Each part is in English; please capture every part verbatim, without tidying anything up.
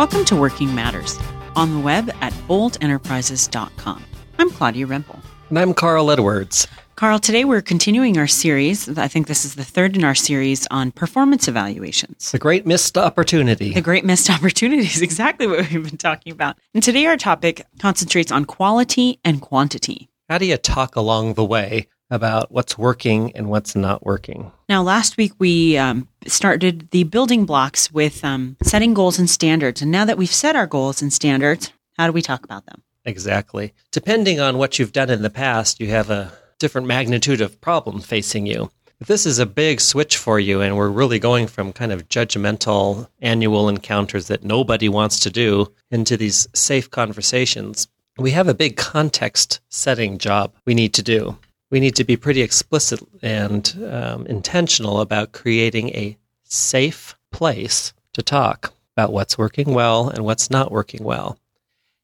Welcome to Working Matters, on the web at bold enterprises dot com. I'm Claudia Rempel. And I'm Carl Edwards. Carl, today we're continuing our series. I think this is the third in our series on performance evaluations. The great missed opportunity. The great missed opportunity is exactly what we've been talking about. And today our topic concentrates on quality and quantity. How do you talk along the way about what's working and what's not working? Now, last week we um, started the building blocks with um, setting goals and standards. And now that we've set our goals and standards, how do we talk about them? Exactly. Depending on what you've done in the past, you have a different magnitude of problem facing you. If this is a big switch for you, and we're really going from kind of judgmental annual encounters that nobody wants to do into these safe conversations, we have a big context setting job we need to do. We need to be pretty explicit and um, intentional about creating a safe place to talk about what's working well and what's not working well.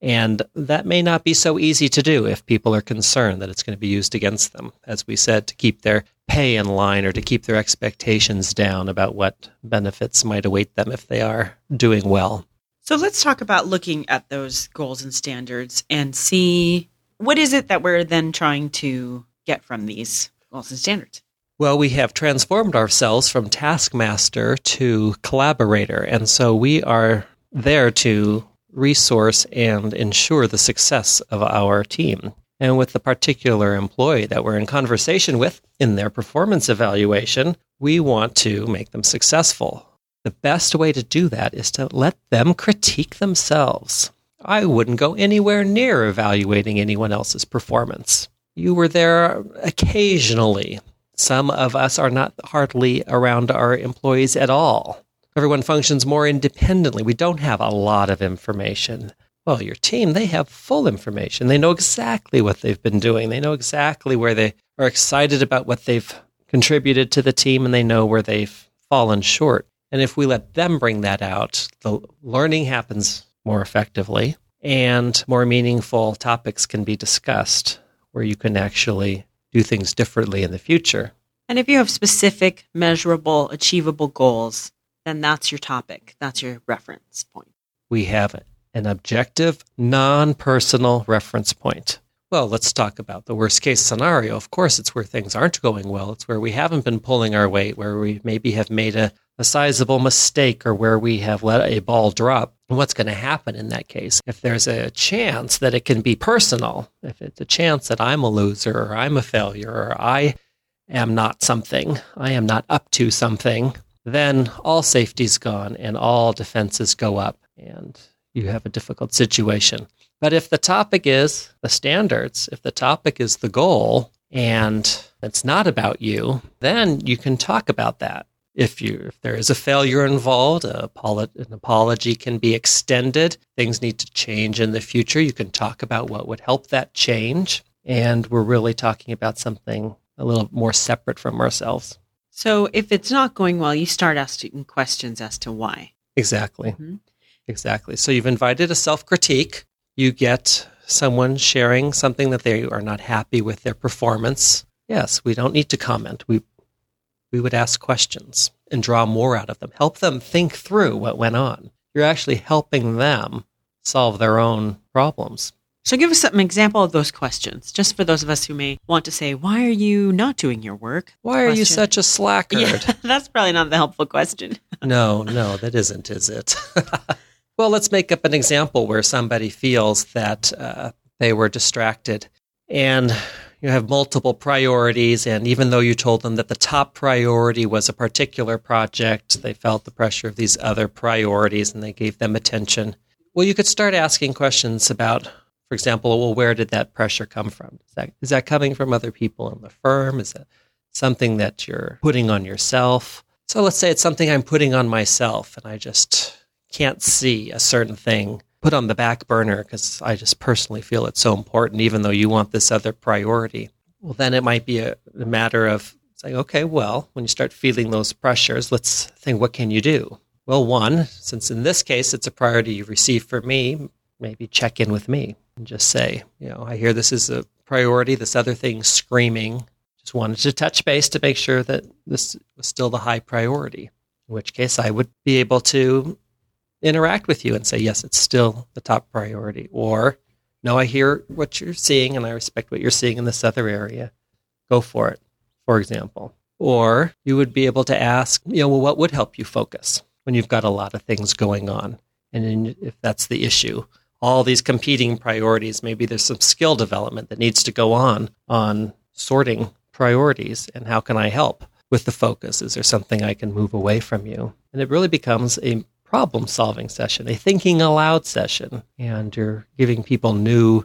And that may not be so easy to do if people are concerned that it's going to be used against them, as we said, to keep their pay in line or to keep their expectations down about what benefits might await them if they are doing well. So let's talk about looking at those goals and standards and see what is it that we're then trying to get from these goals and standards. Well, we have transformed ourselves from taskmaster to collaborator, and so we are there to resource and ensure the success of our team. And with the particular employee that we're in conversation with in their performance evaluation, we want to make them successful. The best way to do that is to let them critique themselves. I wouldn't go anywhere near evaluating anyone else's performance. You were there occasionally. Some of us are not hardly around our employees at all. Everyone functions more independently. We don't have a lot of information. Well, your team, they have full information. They know exactly what they've been doing. They know exactly where they are excited about what they've contributed to the team, and they know where they've fallen short. And if we let them bring that out, the learning happens more effectively, and more meaningful topics can be discussed where you can actually do things differently in the future. And if you have specific, measurable, achievable goals, then that's your topic. That's your reference point. We have an objective, non-personal reference point. Well, let's talk about the worst-case scenario. Of course, it's where things aren't going well. It's where we haven't been pulling our weight, where we maybe have made a, a sizable mistake, or where we have let a ball drop. And what's going to happen in that case? If there's a chance that it can be personal, if it's a chance that I'm a loser, or I'm a failure, or I am not something, I am not up to something, then all safety's gone and all defenses go up and you have a difficult situation. But if the topic is the standards, if the topic is the goal and it's not about you, then you can talk about that. If you if there is a failure involved, a, an apology can be extended. Things need to change in the future. You can talk about what would help that change. And we're really talking about something a little more separate from ourselves. So if it's not going well, you start asking questions as to why. Exactly. Mm-hmm. Exactly. So you've invited a self-critique. You get someone sharing something that they are not happy with their performance. Yes, we don't need to comment. We we would ask questions and draw more out of them. Help them think through what went on. You're actually helping them solve their own problems. So give us an example of those questions, just for those of us who may want to say, why are you not doing your work? Why are you such a slackard? Yeah, that's probably not the helpful question. No, no, that isn't, is it? Well, let's make up an example where somebody feels that uh, they were distracted and you have multiple priorities. And even though you told them that the top priority was a particular project, they felt the pressure of these other priorities and they gave them attention. Well, you could start asking questions about, for example, well, where did that pressure come from? Is that, is that coming from other people in the firm? Is that something that you're putting on yourself? So let's say it's something I'm putting on myself and I just can't see a certain thing put on the back burner because I just personally feel it's so important, even though you want this other priority. Well, then it might be a, a matter of saying, okay, well, when you start feeling those pressures, let's think, what can you do? Well, one, since in this case, it's a priority you receive for me, maybe check in with me. And just say, you know, I hear this is a priority, this other thing's screaming. Just wanted to touch base to make sure that this was still the high priority, in which case I would be able to interact with you and say, yes, it's still the top priority. Or, no, I hear what you're seeing and I respect what you're seeing in this other area. Go for it, for example. Or you would be able to ask, you know, well, what would help you focus when you've got a lot of things going on? And then if that's the issue, all these competing priorities, maybe there's some skill development that needs to go on on sorting priorities and how can I help with the focus? Is there something I can move away from you? And it really becomes a problem-solving session, a thinking aloud session, and you're giving people new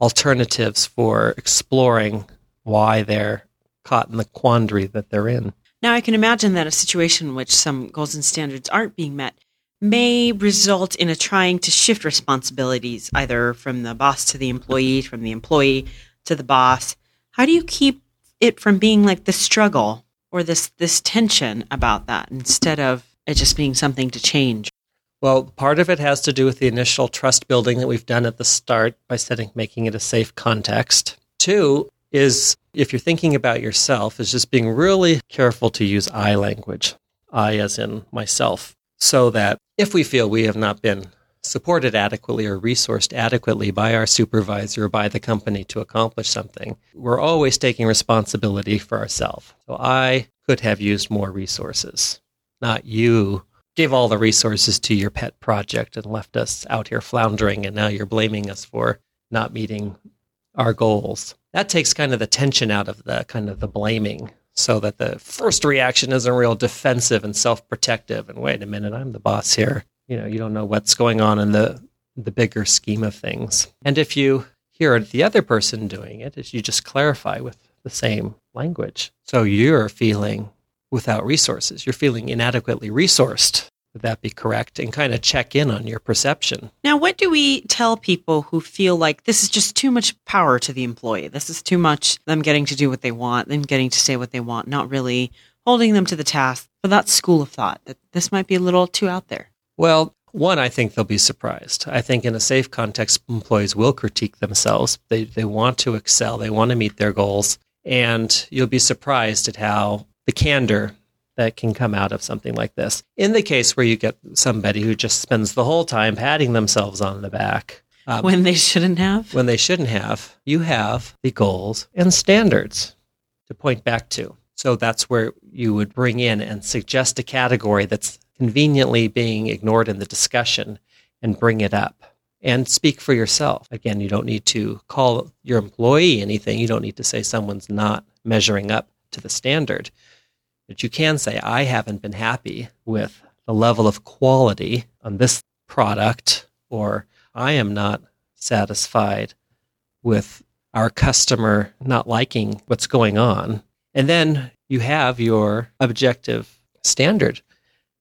alternatives for exploring why they're caught in the quandary that they're in. Now, I can imagine that a situation in which some goals and standards aren't being met may result in a trying to shift responsibilities, either from the boss to the employee, from the employee to the boss. How do you keep it from being like the struggle or this, this tension about that instead of it just being something to change? Well, part of it has to do with the initial trust building that we've done at the start by setting, making it a safe context. Two is, if you're thinking about yourself, is just being really careful to use I language, I as in myself, so that if we feel we have not been supported adequately or resourced adequately by our supervisor or by the company to accomplish something, we're always taking responsibility for ourselves. So I could have used more resources. Not you gave all the resources to your pet project and left us out here floundering, and now you're blaming us for not meeting our goals. That takes kind of the tension out of the kind of the blaming, so that the first reaction isn't real defensive and self-protective. And wait a minute, I'm the boss here. You know, you don't know what's going on in the the bigger scheme of things. And if you hear the other person doing it, is you just clarify with the same language. So you're feeling without resources. You're feeling inadequately resourced. Would that be correct? And kind of check in on your perception. Now, what do we tell people who feel like this is just too much power to the employee? This is too much them getting to do what they want, them getting to say what they want, not really holding them to the task. But that school of thought, that this might be a little too out there. Well, one, I think they'll be surprised. I think in a safe context, employees will critique themselves. They, they want to excel. They want to meet their goals. And you'll be surprised at how the candor that can come out of something like this. In the case where you get somebody who just spends the whole time patting themselves on the back. Um, when they shouldn't have? When they shouldn't have. You have the goals and standards to point back to. So that's where you would bring in and suggest a category that's conveniently being ignored in the discussion and bring it up. And speak for yourself. Again, you don't need to call your employee anything. You don't need to say someone's not measuring up to the standard. But you can say, I haven't been happy with the level of quality on this product, or I am not satisfied with our customer not liking what's going on. And then you have your objective standard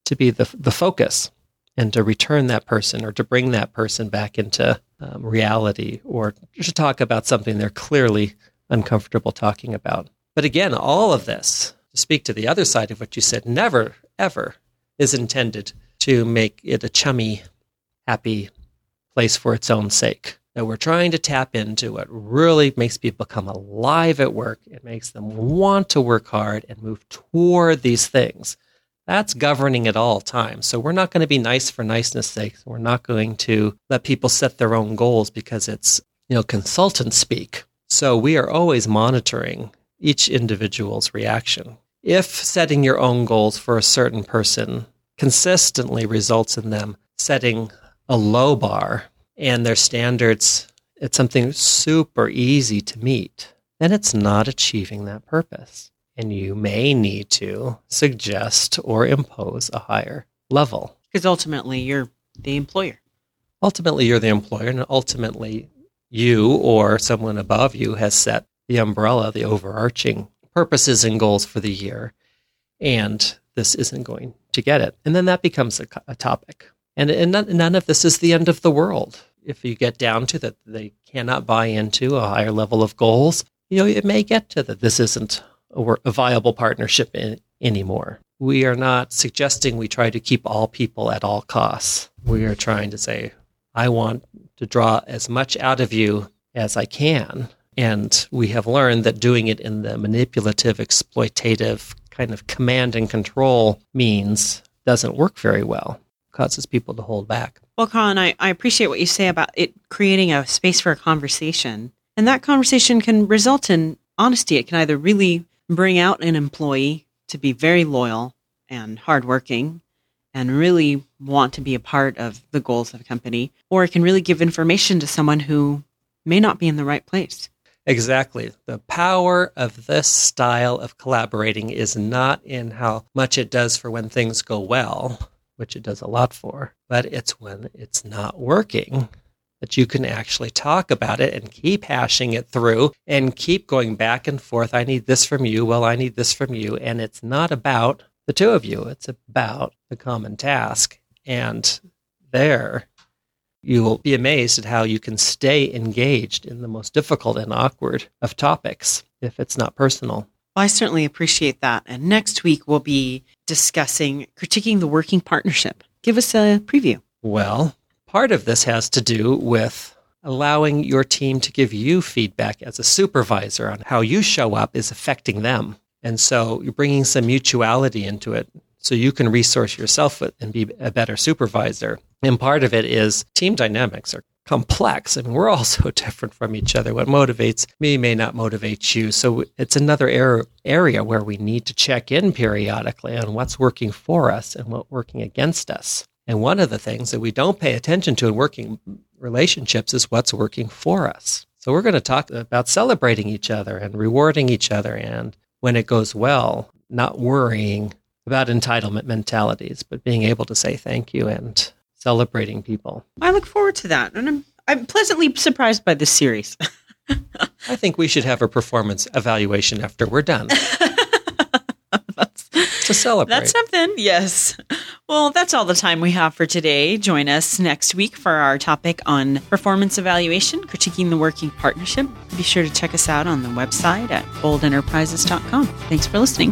to be the, the focus and to return that person or to bring that person back into um, reality, or to talk about something they're clearly uncomfortable talking about. But again, all of this, to speak to the other side of what you said, never, ever is intended to make it a chummy, happy place for its own sake. That we're trying to tap into what really makes people come alive at work. It makes them want to work hard and move toward these things. That's governing at all times. So we're not going to be nice for niceness sake. We're not going to let people set their own goals because it's, you know, consultant speak. So we are always monitoring each individual's reaction. If setting your own goals for a certain person consistently results in them setting a low bar and their standards, it's something super easy to meet, then it's not achieving that purpose. And you may need to suggest or impose a higher level. Because ultimately, you're the employer. Ultimately, you're the employer, and ultimately, you or someone above you has set the umbrella, the overarching purposes and goals for the year, and this isn't going to get it. And then that becomes a, a topic. And, and none, none of this is the end of the world. If you get down to that, they cannot buy into a higher level of goals, you know, it may get to that this isn't a, a viable partnership in, anymore. We are not suggesting we try to keep all people at all costs. We are trying to say, I want to draw as much out of you as I can. And we have learned that doing it in the manipulative, exploitative kind of command and control means doesn't work very well. causes people to hold back. Well, Colin, I, I appreciate what you say about it creating a space for a conversation. And that conversation can result in honesty. It can either really bring out an employee to be very loyal and hardworking and really want to be a part of the goals of a company, or it can really give information to someone who may not be in the right place. Exactly. The power of this style of collaborating is not in how much it does for when things go well, which it does a lot for, but it's when it's not working that you can actually talk about it and keep hashing it through and keep going back and forth. I need this from you. Well, I need this from you. And it's not about the two of you. It's about the common task. And there you will be amazed at how you can stay engaged in the most difficult and awkward of topics if it's not personal. Well, I certainly appreciate that. And next week we'll be discussing critiquing the working partnership. Give us a preview. Well, part of this has to do with allowing your team to give you feedback as a supervisor on how you show up is affecting them. And so you're bringing some mutuality into it so you can resource yourself and be a better supervisor. And part of it is team dynamics are complex. I mean, we're all so different from each other. What motivates me may not motivate you. So it's another area where we need to check in periodically on what's working for us and what's working against us. And one of the things that we don't pay attention to in working relationships is what's working for us. So we're going to talk about celebrating each other and rewarding each other, and when it goes well, not worrying about entitlement mentalities, but being able to say thank you and celebrating people. I look forward to that. And I'm, I'm pleasantly surprised by this series. I think we should have a performance evaluation after we're done. That's, to celebrate. That's something, yes. Well, that's all the time we have for today. Join us next week for our topic on performance evaluation, critiquing the working partnership. Be sure to check us out on the website at bold enterprises dot com. Thanks for listening.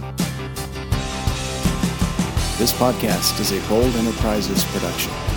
This podcast is a Bold Enterprises production.